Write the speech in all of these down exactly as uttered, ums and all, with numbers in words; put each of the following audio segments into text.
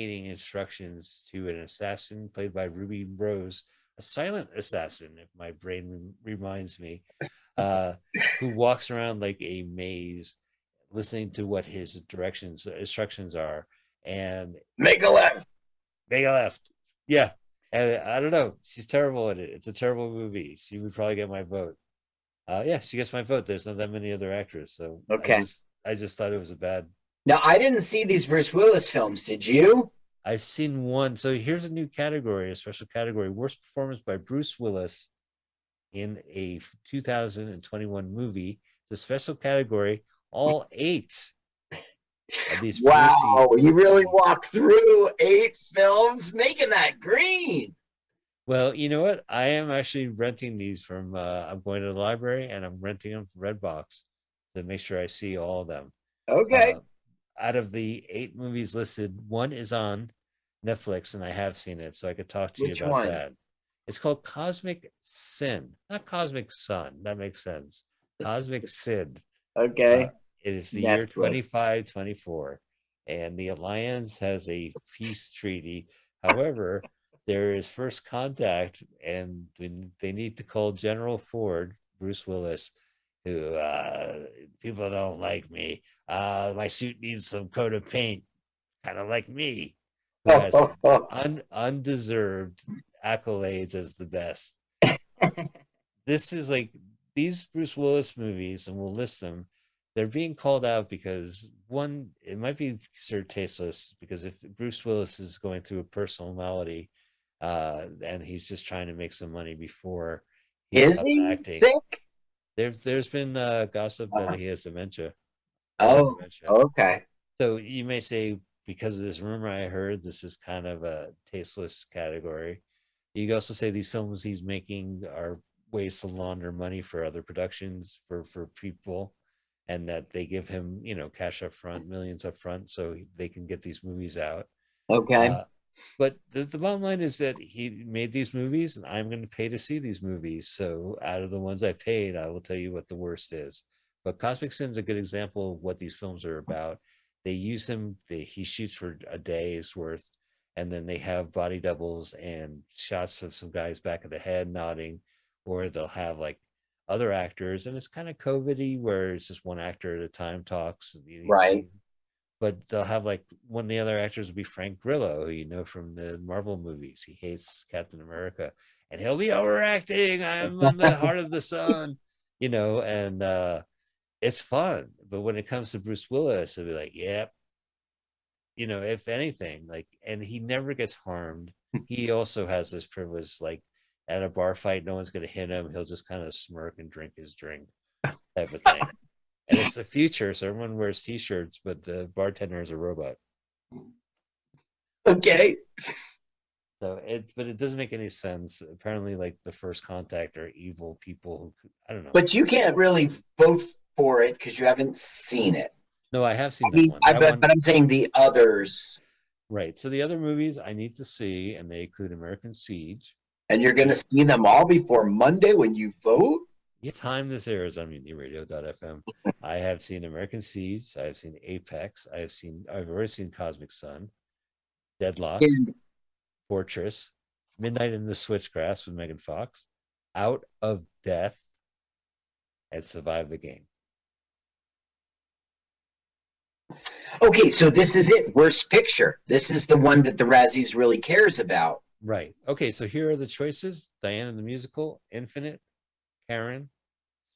instructions to an assassin played by Ruby Rose, a silent assassin, if my brain re- reminds me, uh, who walks around like a maze, listening to what his directions instructions are, and make a left, make a left. Yeah, and I don't know. She's terrible at it. It's a terrible movie. She would probably get my vote. Uh, yeah, she gets my vote. There's not that many other actors, so okay. I just, I just thought it was a bad. Now, I didn't see these Bruce Willis films, did you? I've seen one. So here's a new category, a special category. Worst performance by Bruce Willis in a two thousand twenty-one movie. It's a special category. All eight of these. Wow, you really walked through eight films making that green. Well, you know what? I am actually renting these from, uh, I'm going to the library and I'm renting them from Redbox to make sure I see all of them. Okay. Uh, out of the eight movies listed, one is on Netflix, and I have seen it, so I could talk to Which you about one? That. It's called Cosmic Sin, not Cosmic Sun. That makes sense. Cosmic Sin. Okay. Uh, it is the That's year twenty-five twenty-four, and the Alliance has a peace treaty. However, there is first contact, and they need to call General Ford, Bruce Willis, who uh, people don't like me. Uh, my suit needs some coat of paint, kind of like me, who has un- undeserved accolades as the best. This is like these Bruce Willis movies, and we'll list them. They're being called out because one, it might be considered tasteless because if Bruce Willis is going through a personal malady, uh, and he's just trying to make some money before he's acting. Sick? There's there's been uh, gossip that he has dementia. Oh, dementia. Okay. So you may say, because of this rumor I heard, this is kind of a tasteless category. You could also say these films he's making are ways to launder money for other productions, for, for people, and that they give him, you know, cash up front, millions up front, so they can get these movies out. Okay. Uh, But the, the bottom line is that he made these movies, and I'm going to pay to see these movies. So out of the ones I paid, I will tell you what the worst is. But Cosmic Sin is a good example of what these films are about. They use him. They, he shoots for a day's worth, and then they have body doubles and shots of some guy's back of the head nodding, or they'll have like other actors. And it's kind of COVID-y where it's just one actor at a time talks. Right. But they'll have like one of the other actors will be Frank Grillo, who you know from the Marvel movies. He hates Captain America, and he'll be overacting. I'm on the heart of the sun, you know, and uh, it's fun. But when it comes to Bruce Willis, he'll be like, yep, yeah. you know, if anything, like, and he never gets harmed. He also has this privilege, like at a bar fight, no one's going to hit him. He'll just kind of smirk and drink his drink type of thing. And it's the future, so everyone wears T-shirts, but the bartender is a robot. Okay. So it, but it doesn't make any sense. Apparently, like the first contact are evil people who I don't know. But you can't really vote for it because you haven't seen it. No, I have seen I mean, that one. I, that but, one. But I'm saying the others. Right. So the other movies I need to see, and they include American Siege. And you're going to see them all before Monday when you vote. Yeah, time this airs on mutiny radio dot f m. I have seen American Siege. I have seen Apex. I have seen. I've already seen Cosmic Sun, Deadlock, yeah. Fortress, Midnight in the Switchgrass with Megan Fox, Out of Death, and Survive the Game. Okay, so this is it. Worst picture. This is the one that the Razzies really cares about. Right. Okay, so here are the choices: Diana the Musical, Infinite, Karen,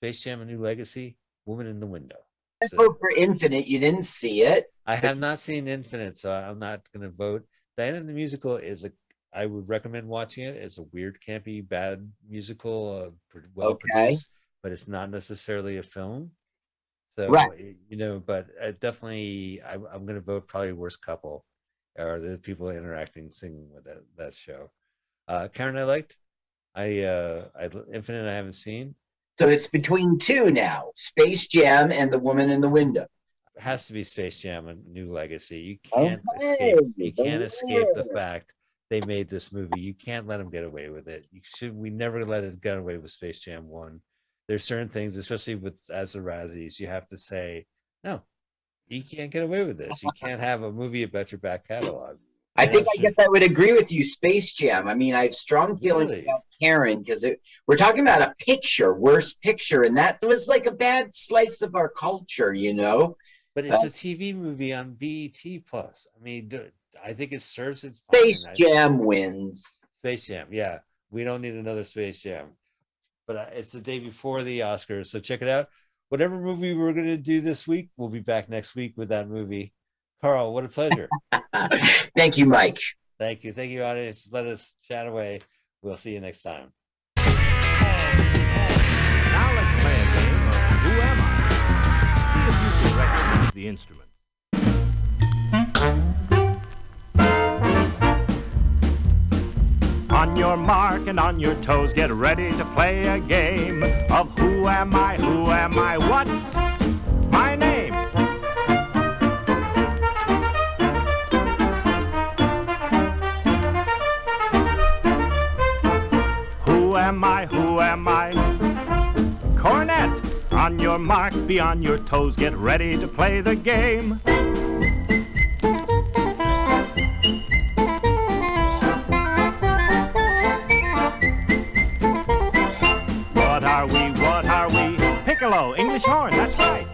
Space Jam: A New Legacy, Woman in the Window. So, I vote for Infinite. You didn't see it. I have not seen Infinite, so I'm not going to vote. Diana the Musical is a. I would recommend watching it. It's a weird, campy, bad musical, uh, well okay. produced, but it's not necessarily a film. So right. you know, but uh, definitely, I, I'm going to vote probably worst couple, or the people interacting, singing with that that show. Uh, Karen, I liked. I, uh, I, Infinite I haven't seen. So it's between two now, Space Jam and The Woman in the Window. It has to be Space Jam, A New Legacy. You can't okay. escape, you can't yeah. escape the fact they made this movie. You can't let them get away with it. You should, we never let it get away with Space Jam one. There's certain things, especially with, as the Razzies, you have to say, no, you can't get away with this. You can't have a movie about your back catalog. I think I guess I would agree with you, Space Jam. I mean, I have strong feelings really? about Karen, because we're talking about a picture, worst picture, and that was like a bad slice of our culture, you know? But it's uh, a T V movie on B E T plus. I mean, dude, I think it serves its Space fine. Jam wins. Space Jam, yeah. We don't need another Space Jam. But it's the day before the Oscars, so check it out. Whatever movie we're going to do this week, we'll be back next week with that movie. Carl, what a pleasure. Thank you, Mike. Thank you. Thank you, audience. Let us chat away. We'll see you next time. Now let's play a game of Who Am I? See if you can recognize the instrument. On your mark and on your toes, get ready to play a game of Who Am I? Who Am I? What's my name? Who am I? Who am I? Cornet! On your mark, be on your toes, get ready to play the game. What are we? What are we? Piccolo, English horn, that's right.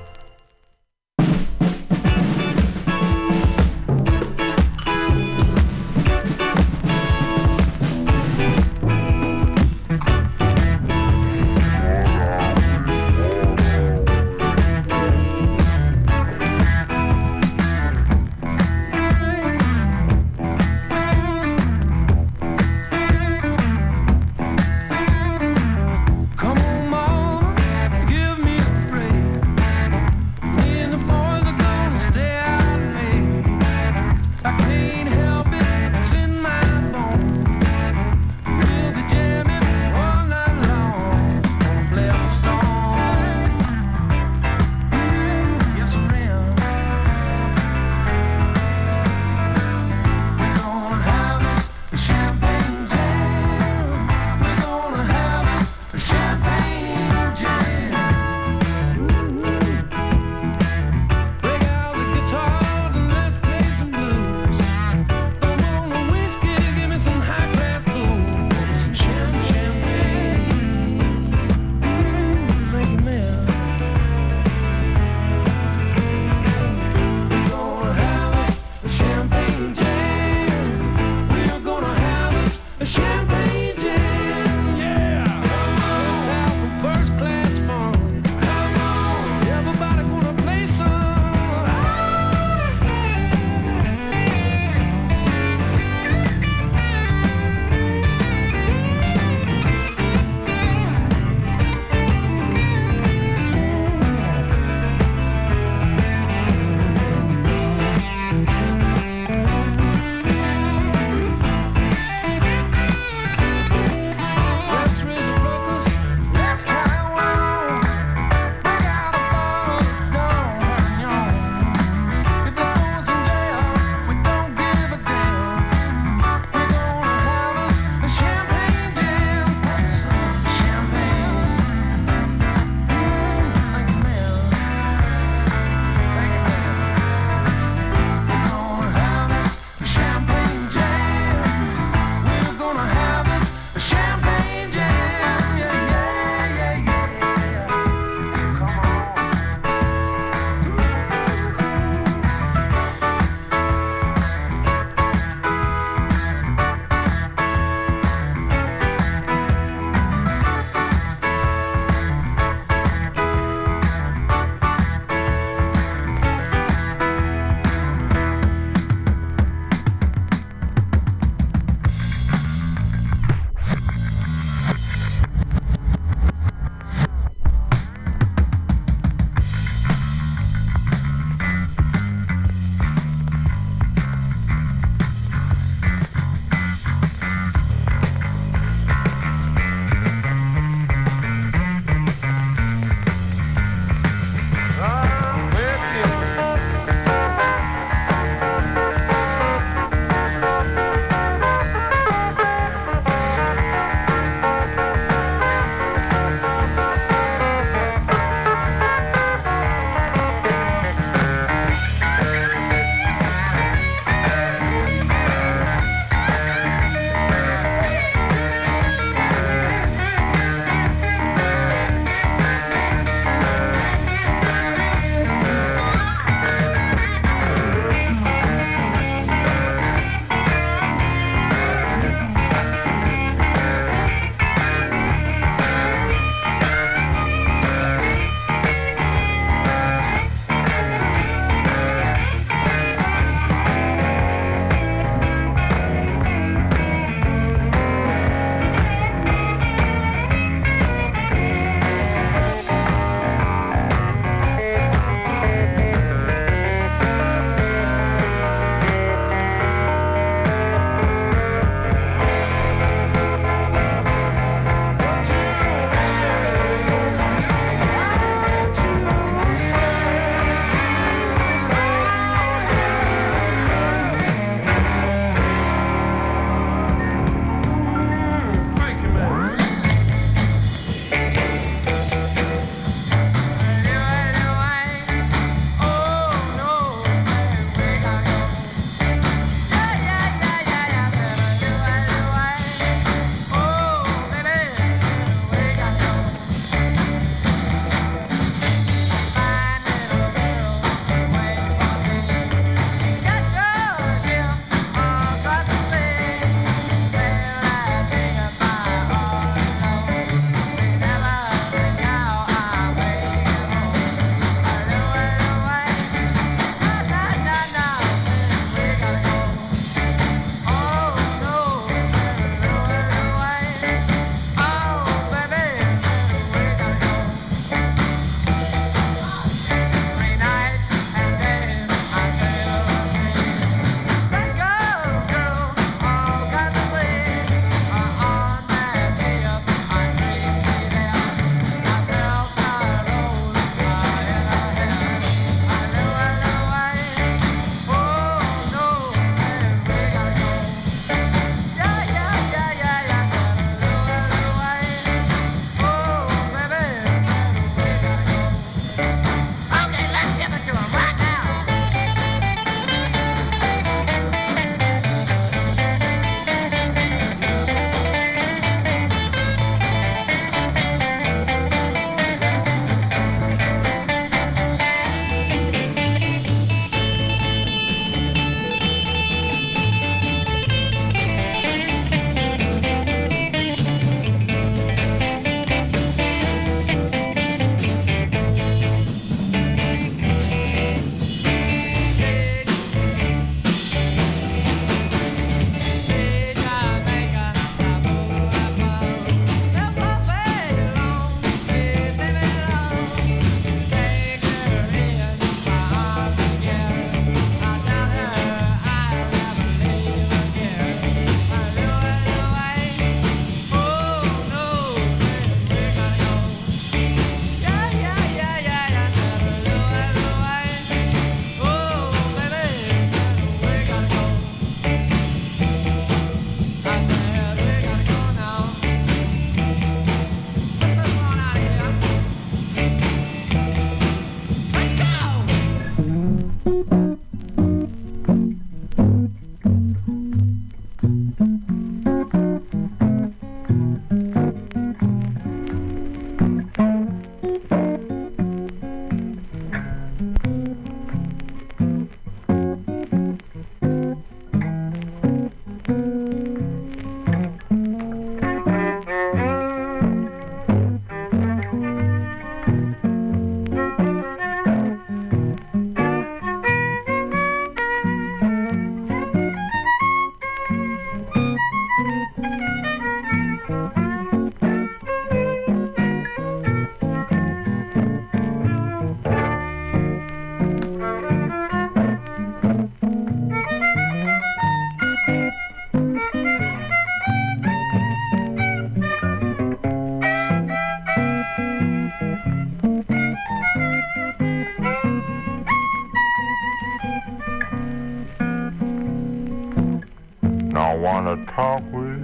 no one to talk with,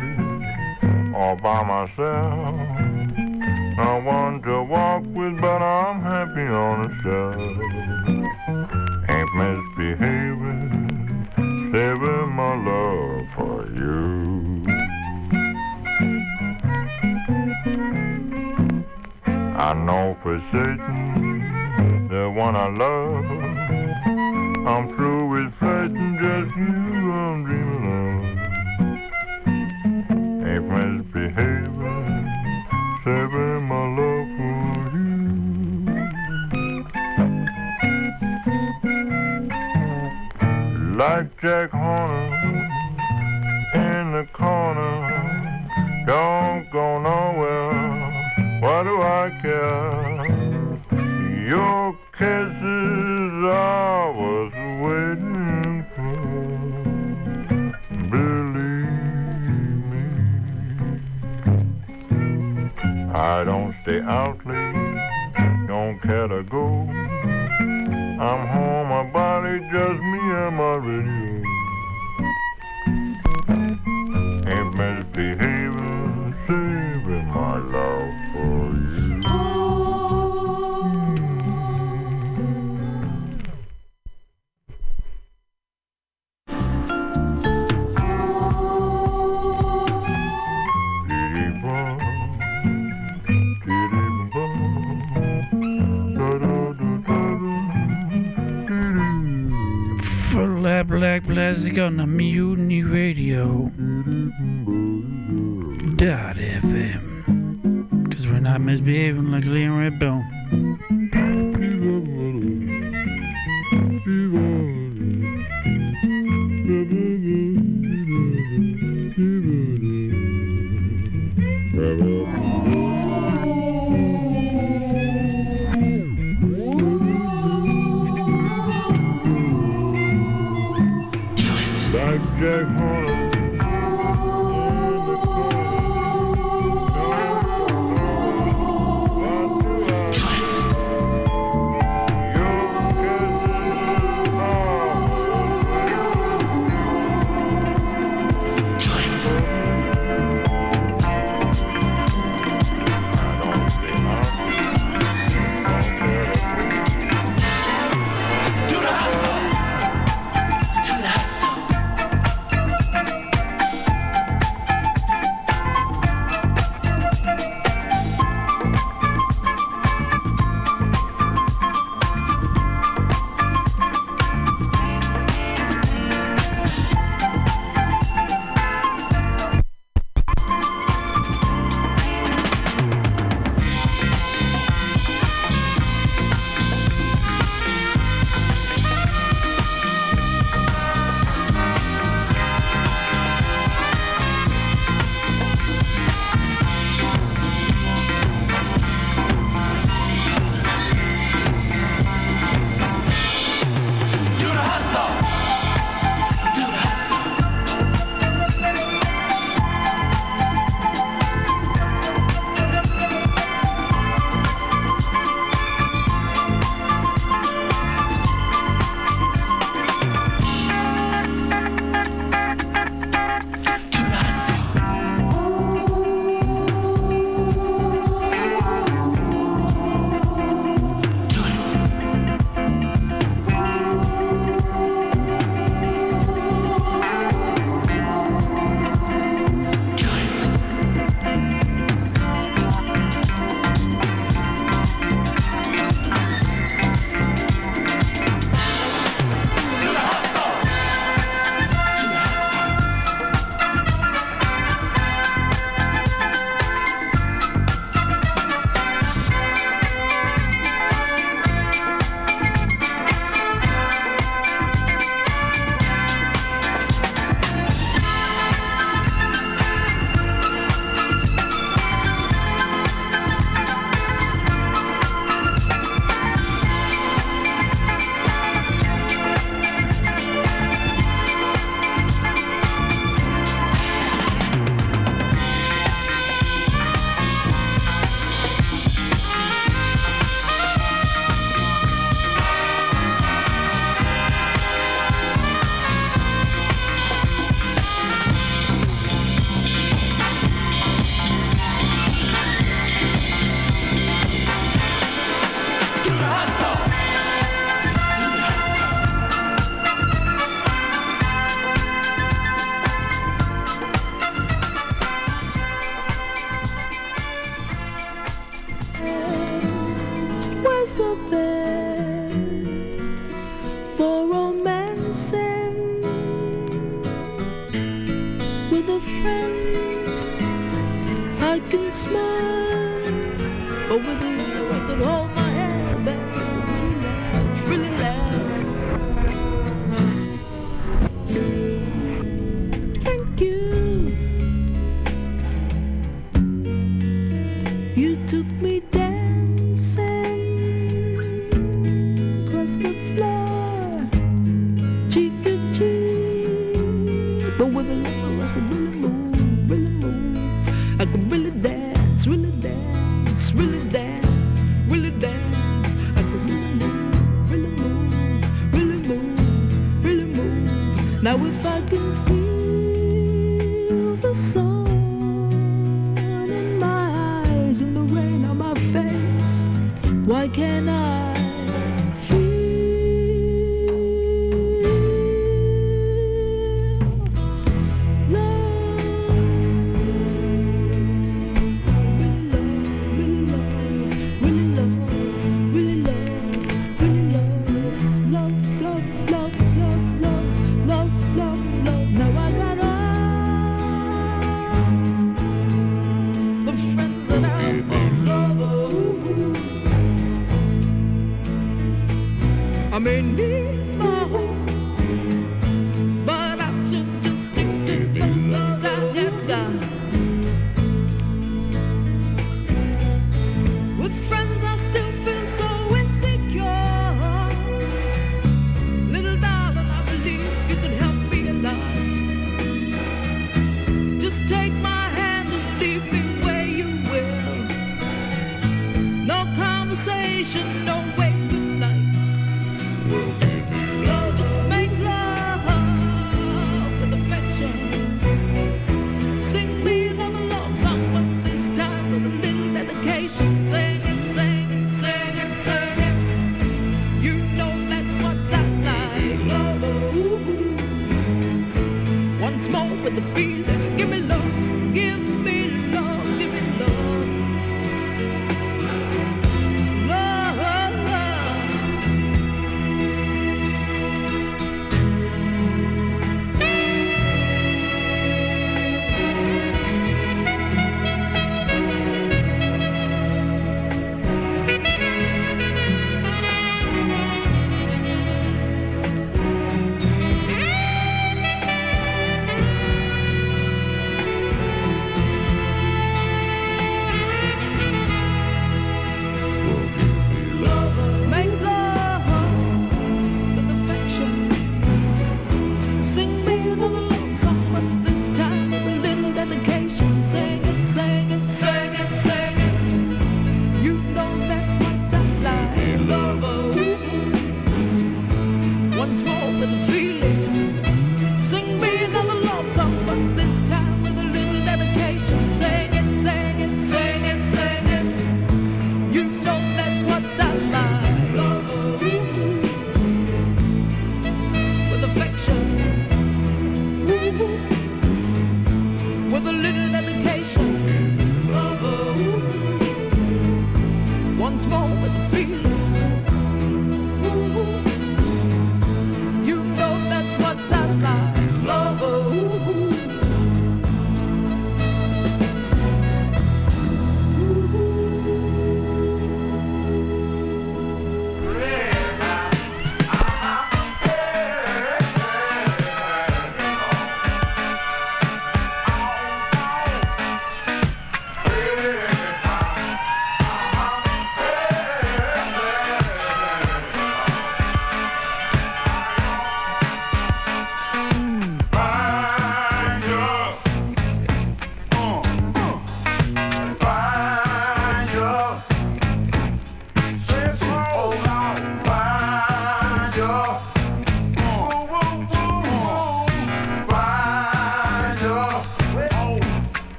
all by myself, no one to walk with, but I'm happy on the shelf. Ain't misbehaving, saving my love for you. I know for certain the one I love, I'm through with fighting, just you I'm dreaming of. Ain't misbehaving, saving my love for you. Like Jack Horner in the corner, don't go nowhere, what do I care? Your kisses are waiting for, believe me. I don't stay out late, don't care to go. I'm home, my body, just me and my radio. Ain't misbehaving, saving my love for you. Black Plastic on the Mutiny Radio dot F M, because we're not misbehaving like Leon Redbone. Jack Horner in the corner, don't go nowhere, what do I with a friend. I can smile, but with a real I can hold my hair back, really laugh, really laugh. Thank you. You took me dancing across the floor, cheek to cheek, but with a love I could really move, really move. I could really dance, really dance, really dance, really dance. I could really move, really move, really move, really move. Now if I can feel the sun why can't I feel love? Really love, really love, really love, really love, love, love, love, love, love, love. Now I got all the friends that I'm in love with. I may need my home, but I should just stick to those that I have got. With friends I still feel so insecure. Little darling, I believe you could help me a lot. Just take my hand and leave me where you will. No conversation, no way. With the feeling, give me love, give me love, give me love. Love, love.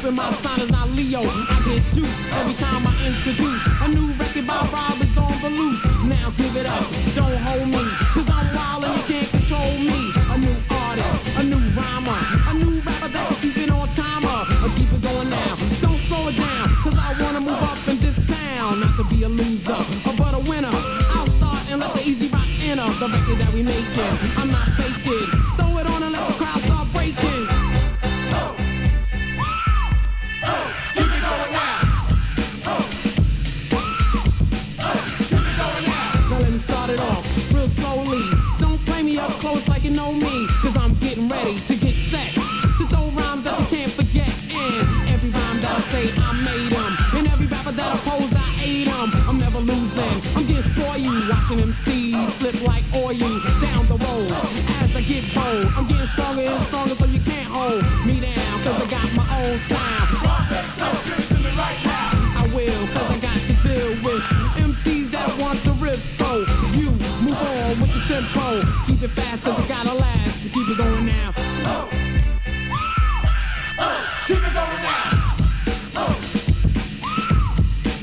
But my sign is not Leo. I get juiced every time I introduce a new record by Rob is on the loose. Now give it up, don't hold me, cause I'm wild and you can't control me. A new artist, a new rhymer, a new rapper that will keep it on timer. I'll keep it going now, don't slow it down, cause I wanna move up in this town. Not to be a loser, but a winner. I'll start and let the easy rock enter. The record that we making, I'm not faking. Throw it on and let the crowd start breaking. Close like you know me, cause I'm getting ready to get set, to throw rhymes that you can't forget, and every rhyme that I say, I made them, and every rapper that I pose, I ate them, I'm never losing, I'm getting spoiled, watching M Cs slip like oil, down the road, as I get bold, I'm getting stronger and stronger, so you can't hold me down, cause I got my own sound, just give it to me right now, I will, cause I got to deal with M Cs that want to riff, so you move on with the tempo. Keep it fast, cause it gotta last. Keep it going now. Oh. Oh. Keep it going now. Oh.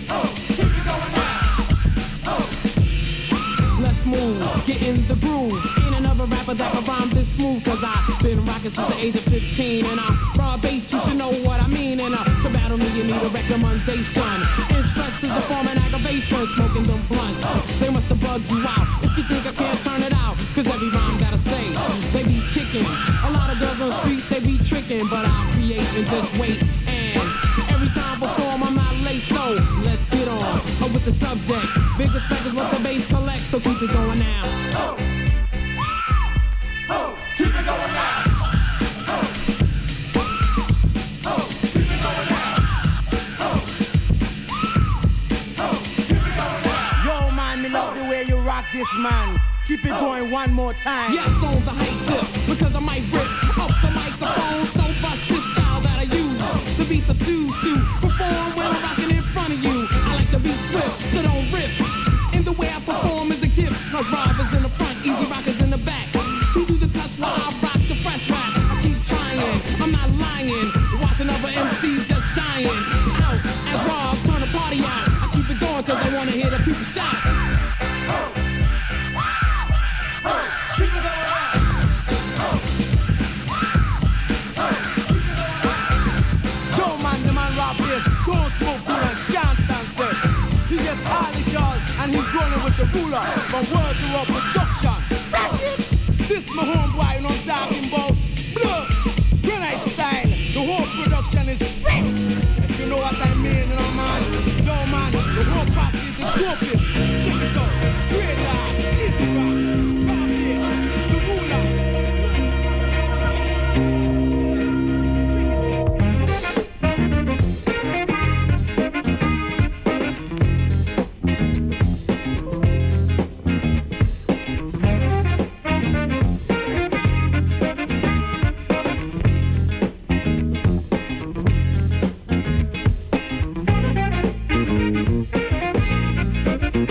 Oh. Keep it going now. Oh. Let's move, oh. Get in the groove. Ain't another rapper that can rhyme this smooth, cause I've been rocking since oh. the age of fifteen. And I'm raw bass, you should know what I mean. And uh, to battle me, you need a recommendation. And stress is a form of aggravation. Smoking them blunts, they must have bugged you out. If you think I can't turn it out, cause every rhyme that I say, they be kicking. A lot of girls on the street, they be tricking. But I create and just wait. And every time perform, I'm not late. So let's get on with the subject. Big respect is what the bass collects. So keep it going now. Oh. Oh. Keep it going now. This man, keep it going one more time. Yes, on the high tip, because I might rip up the microphone. So bust this style that I use. The beats I choose to perform when I'm rocking in front of you. I like to be swift, so don't rip. And the way I perform is a gift, cause Rob is in the front, easy rockers in the back. We do the cuss while I rock the fresh rap. I keep trying, I'm not lying. Watching other M Cs just dying. Out as Rob, turn the party out. I keep it going cause I wanna hear the people shout. The ruler from World to World Production. Fresh it! This my homeboy, you know I'm talking about. Blood, granite style. The whole production is fresh. If you know what I mean, you know man. Yo man, the whole pass is the dopest. Check it out. Trader, easy rock, rock this. The ruler. Thank you.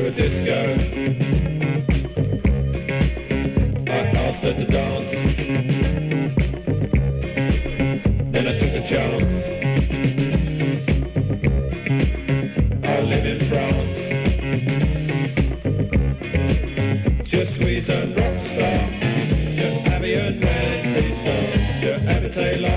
to a disco. I asked her to dance. Then I took a chance. I live in France. Je suis un rock star. Je avais un résident. Je habitais là.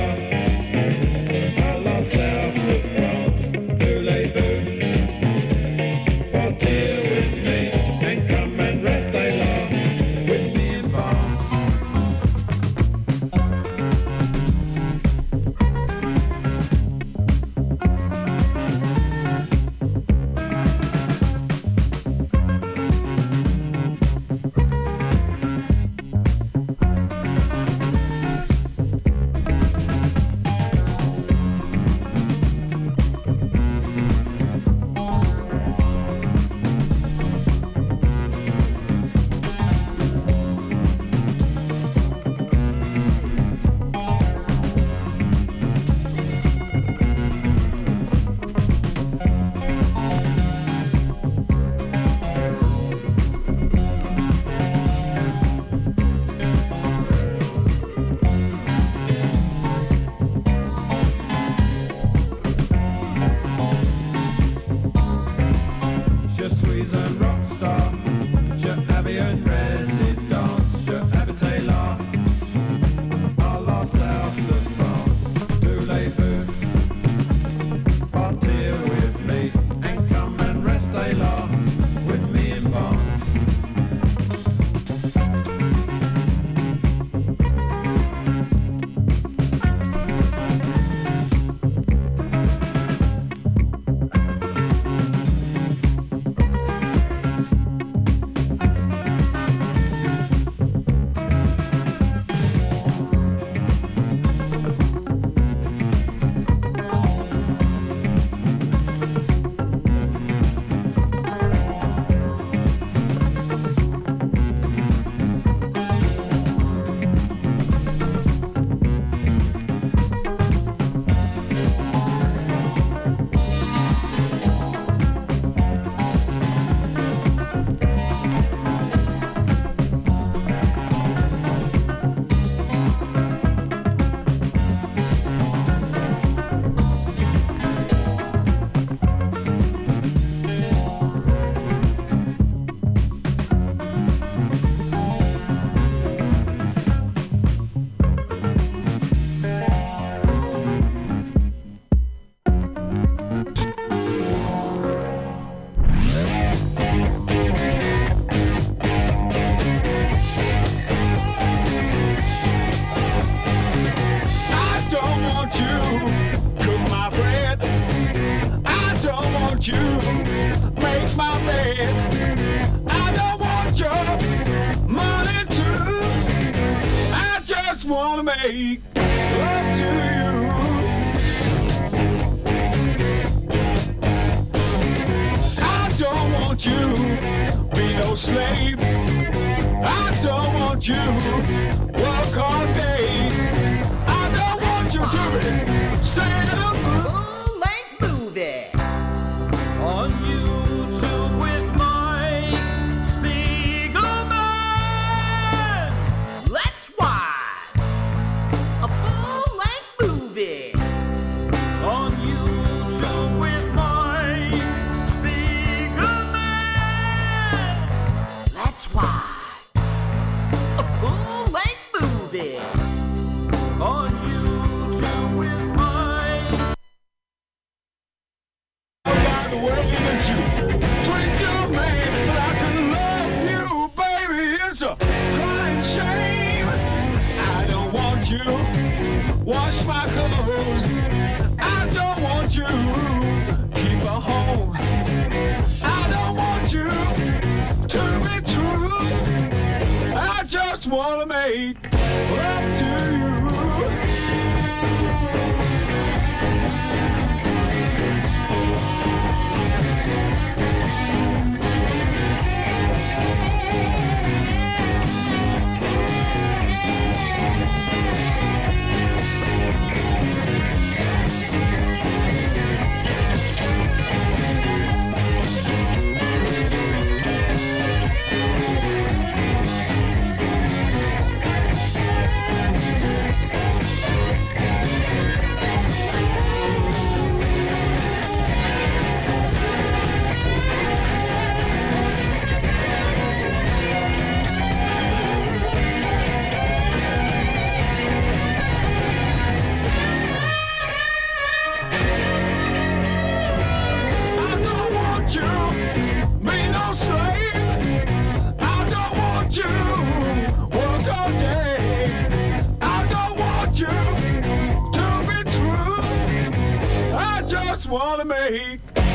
to make love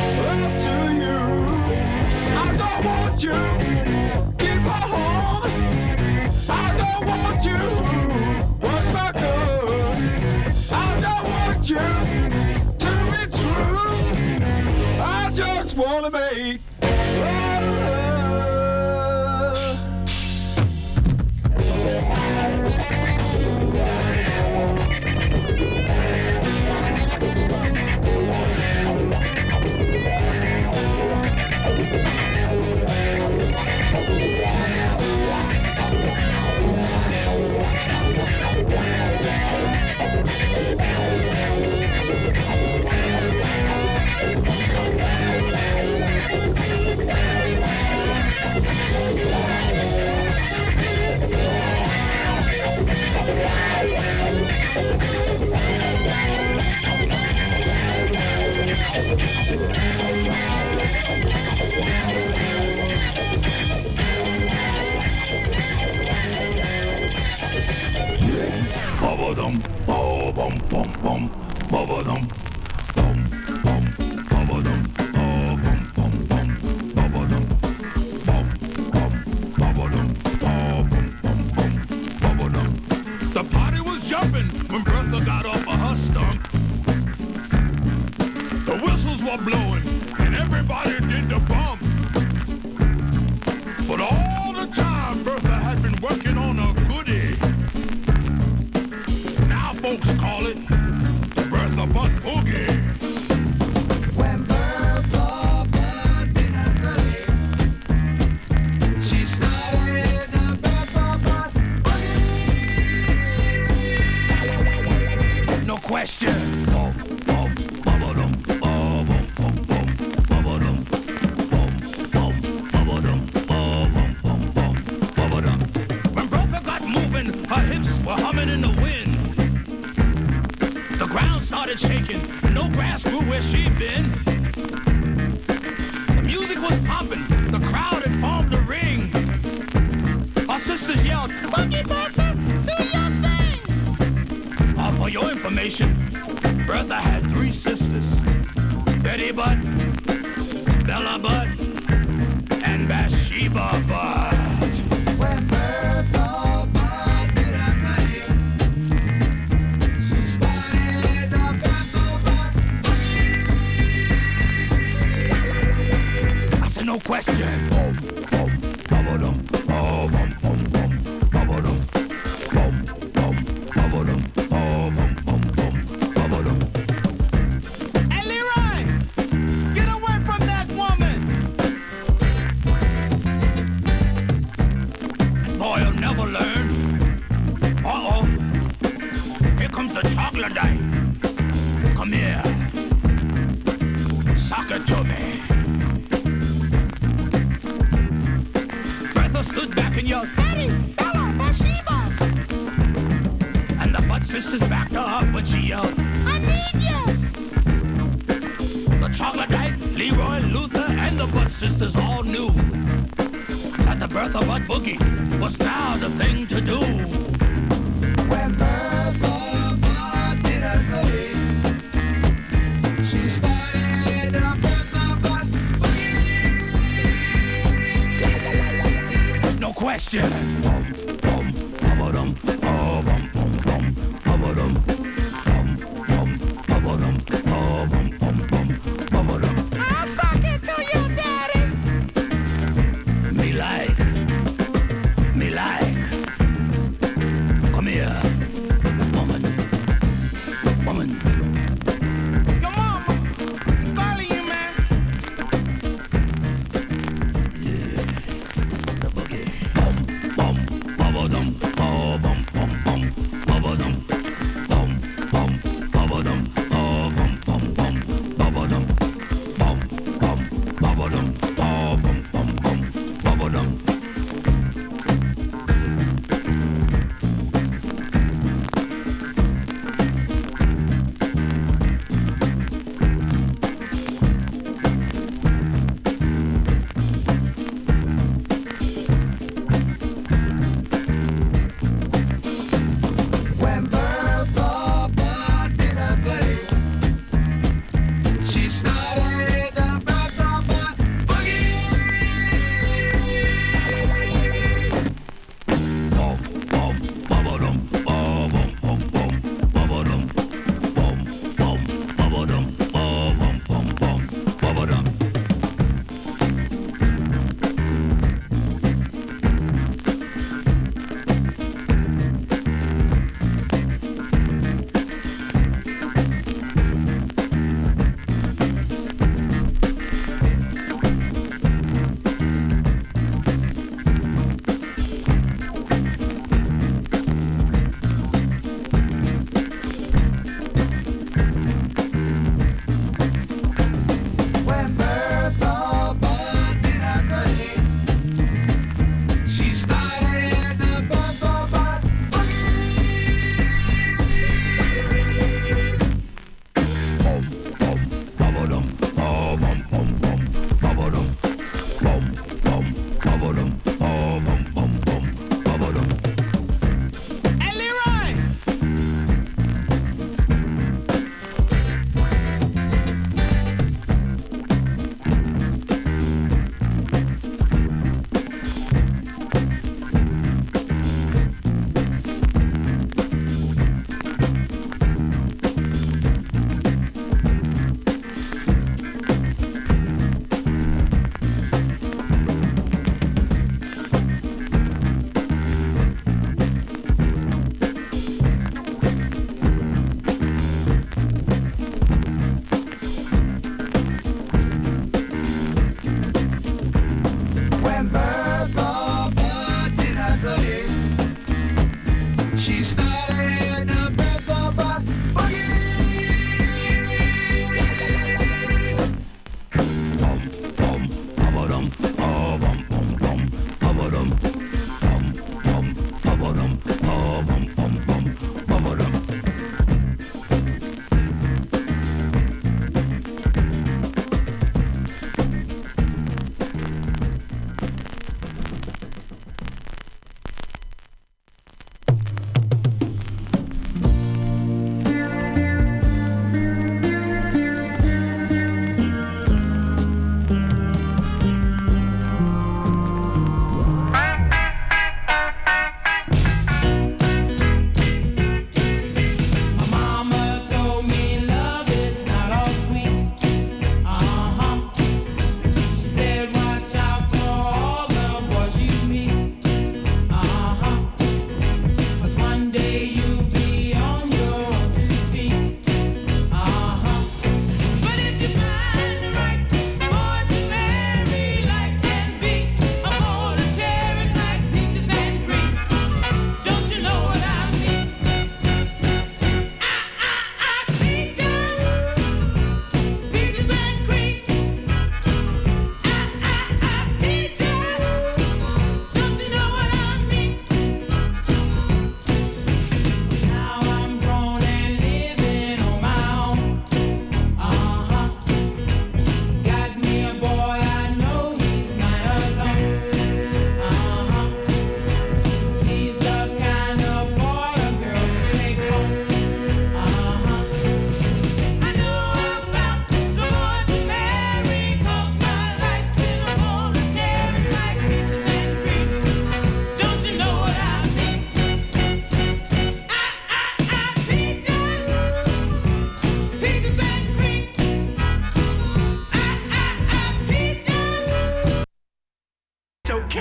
to you. I don't want you. Keep a hold. I don't want you. What's my good? I don't want you to be true. I just want to make Ba-ba-dum, ba-bum, bum, bum, ba-ba-dum, bum, bum, ba-ba-dum, ba-bum, bum, bum, ba-ba-dum, bum, bum, ba-ba-dum, ba-bum, bum, bum, ba-ba-dum. The party was jumping when Bertha got off of her stump. The whistles were blowing and everybody did the bump. But all the time Bertha had been working on a goodie. Folks call it Bertha Butt Boogie. Bertha had three sisters, Betty Butt, Bella Butt, and Bathsheba Butt. When Bertha Butt did a goodie, she started a Bertha Butt Boogie. I said no question. Bum,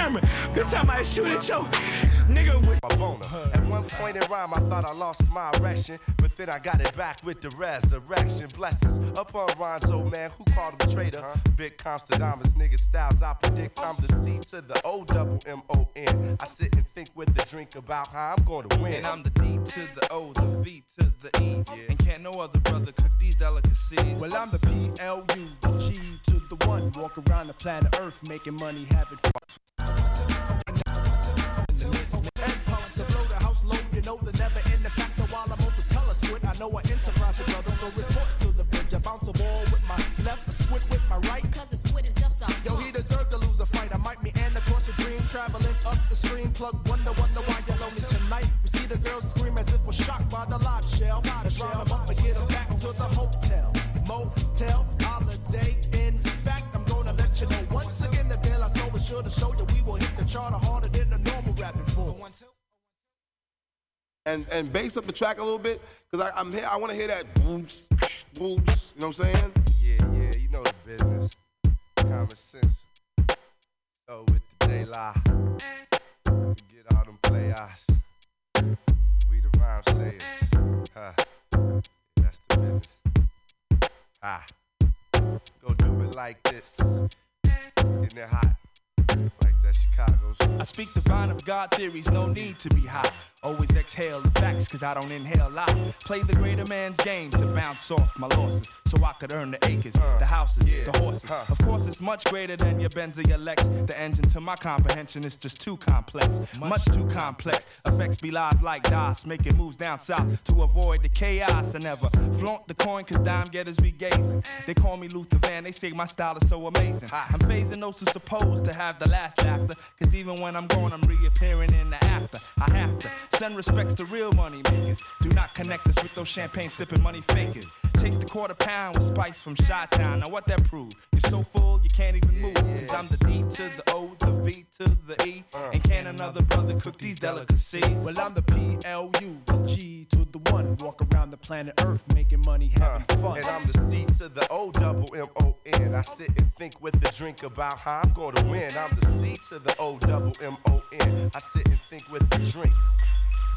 camera. Bitch, I might shoot at yo nigga with my boner. At one point in rhyme, I thought I lost my erection, but then I got it back with the resurrection. Blessings upon Ronzo, man, who called him traitor? Huh? Big comps to diamonds, nigga styles. I predict I'm the C to the O double M O N. I sit and think with the drink about how I'm going to win. And I'm the D to the O, the V to the E, yeah. And can't no other brother cook these delicacies. Well, I'm the P L U, the G to the one. Walk around the planet Earth, making money, having fun. I know I enterprise with brothers, so report to the bridge. I bounce a ball with my left, a squid with my right. Cause the squid is just a yo, he deserved to lose a fight. I might be and of course a dream, traveling up the stream. Plug wonder, wonder why you're lonely tonight. We see the girls scream as if we're shocked by the live shell. Let's round them up and get them back to the hotel, motel, holiday. In fact, I'm gonna let you know once again that Dale I sold is sure to show you we will hit the charter harder than the normal rapping form. And, and bass up the track a little bit, because I'm here, I want to hear that boops, boops, you know what I'm saying? Yeah, yeah, you know the business. Common sense. Go with the daylight. Get all them playoffs. We the rhyme sayers. Huh. That's the business. Ha. Go do it like this. Isn't it hot? Like that Chicago's. I speak divine of God theories, no need to be high. Always exhale the facts, cause I don't inhale lot. Play the greater man's game to bounce off my losses, so I could earn the acres, uh, the houses, yeah, the horses. Huh. Of course it's much greater than your Benz or your Lex. The engine to my comprehension is just too complex, much, much too complex. Effects be live like DOS, making moves down south to avoid the chaos. I never flaunt the coin cause dime getters be gazing. They call me Luther Van, they say my style is so amazing. I'm phasing those who's supposed to have the last laughter, cause even when I'm gone I'm reappearing in the after. I have to send respects to real money makers. Do not connect us with those champagne sipping money fakers. Taste the quarter pound with spice from Chi-Town. Now what that prove? You're so full you can't even move. Cause I'm the D to the O, the V to the E. And can another brother cook these delicacies? Well, I'm the P L U, the G to the one. Walk around the planet Earth making money, having fun. And I'm the C to the O, double M O N. I sit and think with the drink about how I'm going to win. I'm the C to the O, double M O N. I sit and think with the drink.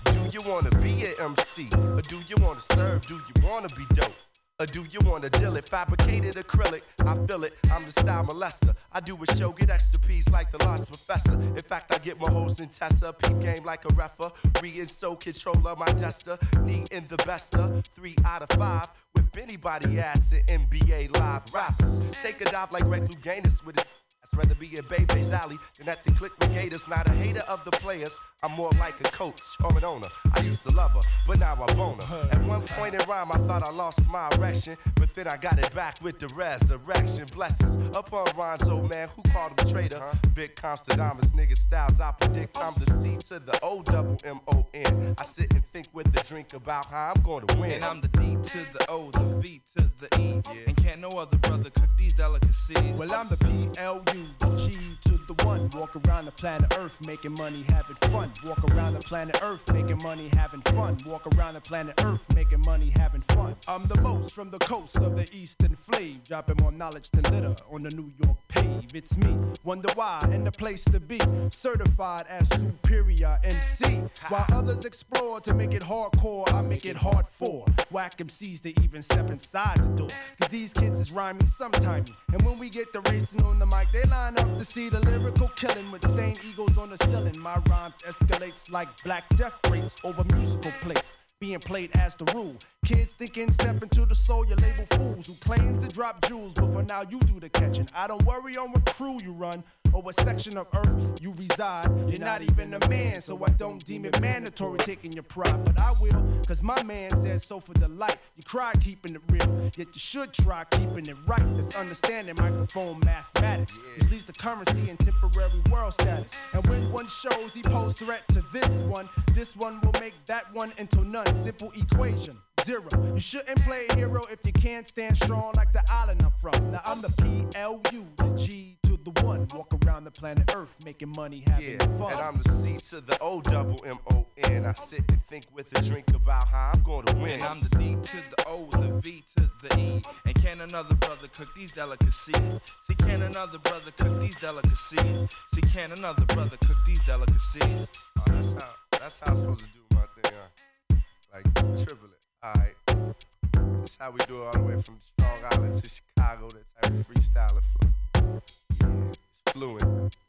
Do you want to be an M C? Or do you want to serve? Do you want to be dope? Or do you want to deal it? Fabricated acrylic, I feel it. I'm the style molester. I do a show, get extra peas like the lost professor. In fact, I get my hoes in Tessa. Peep game like a refa. Re and so controller, my tester. Knee in the bester. Three out of five. Whip anybody ass at N B A live rappers. Take a dive like Greg Louganis with his... Rather be in Baby's alley than at the Click with Gators. Not a hater of the players, I'm more like a coach or an owner. I used to love her, but now I bone her. At one point in rhyme, I thought I lost my erection, but then I got it back with the resurrection. Blessings upon Ronzo, man, who called him traitor? Huh? Big comps to diamonds, nigga styles. I predict I'm the C to the O double M O N. I sit and think with the drink about how I'm going to win. And I'm the D to the O, the V to the E, yeah. And can't no other brother cook these delicacies. Well, I'm the P L U. The G to the one. Walk around the planet Earth making money, having fun. Walk around the planet Earth making money, having fun. Walk around the planet Earth making money, having fun. I'm the most from the coast of the eastern flave, dropping more knowledge than litter on the New York pave. It's me, wonder why, and the place to be, certified as superior M C. While others explore to make it hardcore, I make it hard for whack M Cs to even step inside the door. Cause these kids is rhyming sometime, and when we get the racing on the mic, they line up to see the lyrical killing with stained eagles on the ceiling. My rhymes escalates like black death rates over musical plates being played as the rule. Kids thinking step into the soul, you label fools who claims to drop jewels, but for now you do the catching. I don't worry on what crew you run or what section of earth you reside. You're not even a man, so I don't deem it mandatory taking your pride. But I will, cause my man says so for delight. You cry keeping it real, yet you should try keeping it right. That's understanding microphone mathematics. It leaves the currency in temporary world status. And when one shows he posed threat to this one, this one will make that one into none. Simple equation, zero. You shouldn't play a hero if you can't stand strong like the island I'm from. Now I'm the P L U, the G to the one, walk around the planet Earth, making money, having yeah, fun. And I'm the C to the O double M O N. I sit and think with a drink about how I'm going to win. And I'm the D to the O, the V to the E. And can another brother cook these delicacies? See, can another brother cook these delicacies? See, can another brother cook these delicacies? Oh, that's how that's how I'm supposed to do my thing, huh? Like triple it. All right. That's how we do it all the way from Strong Island to Chicago, that type of freestyle flow. Yeah, it's fluent.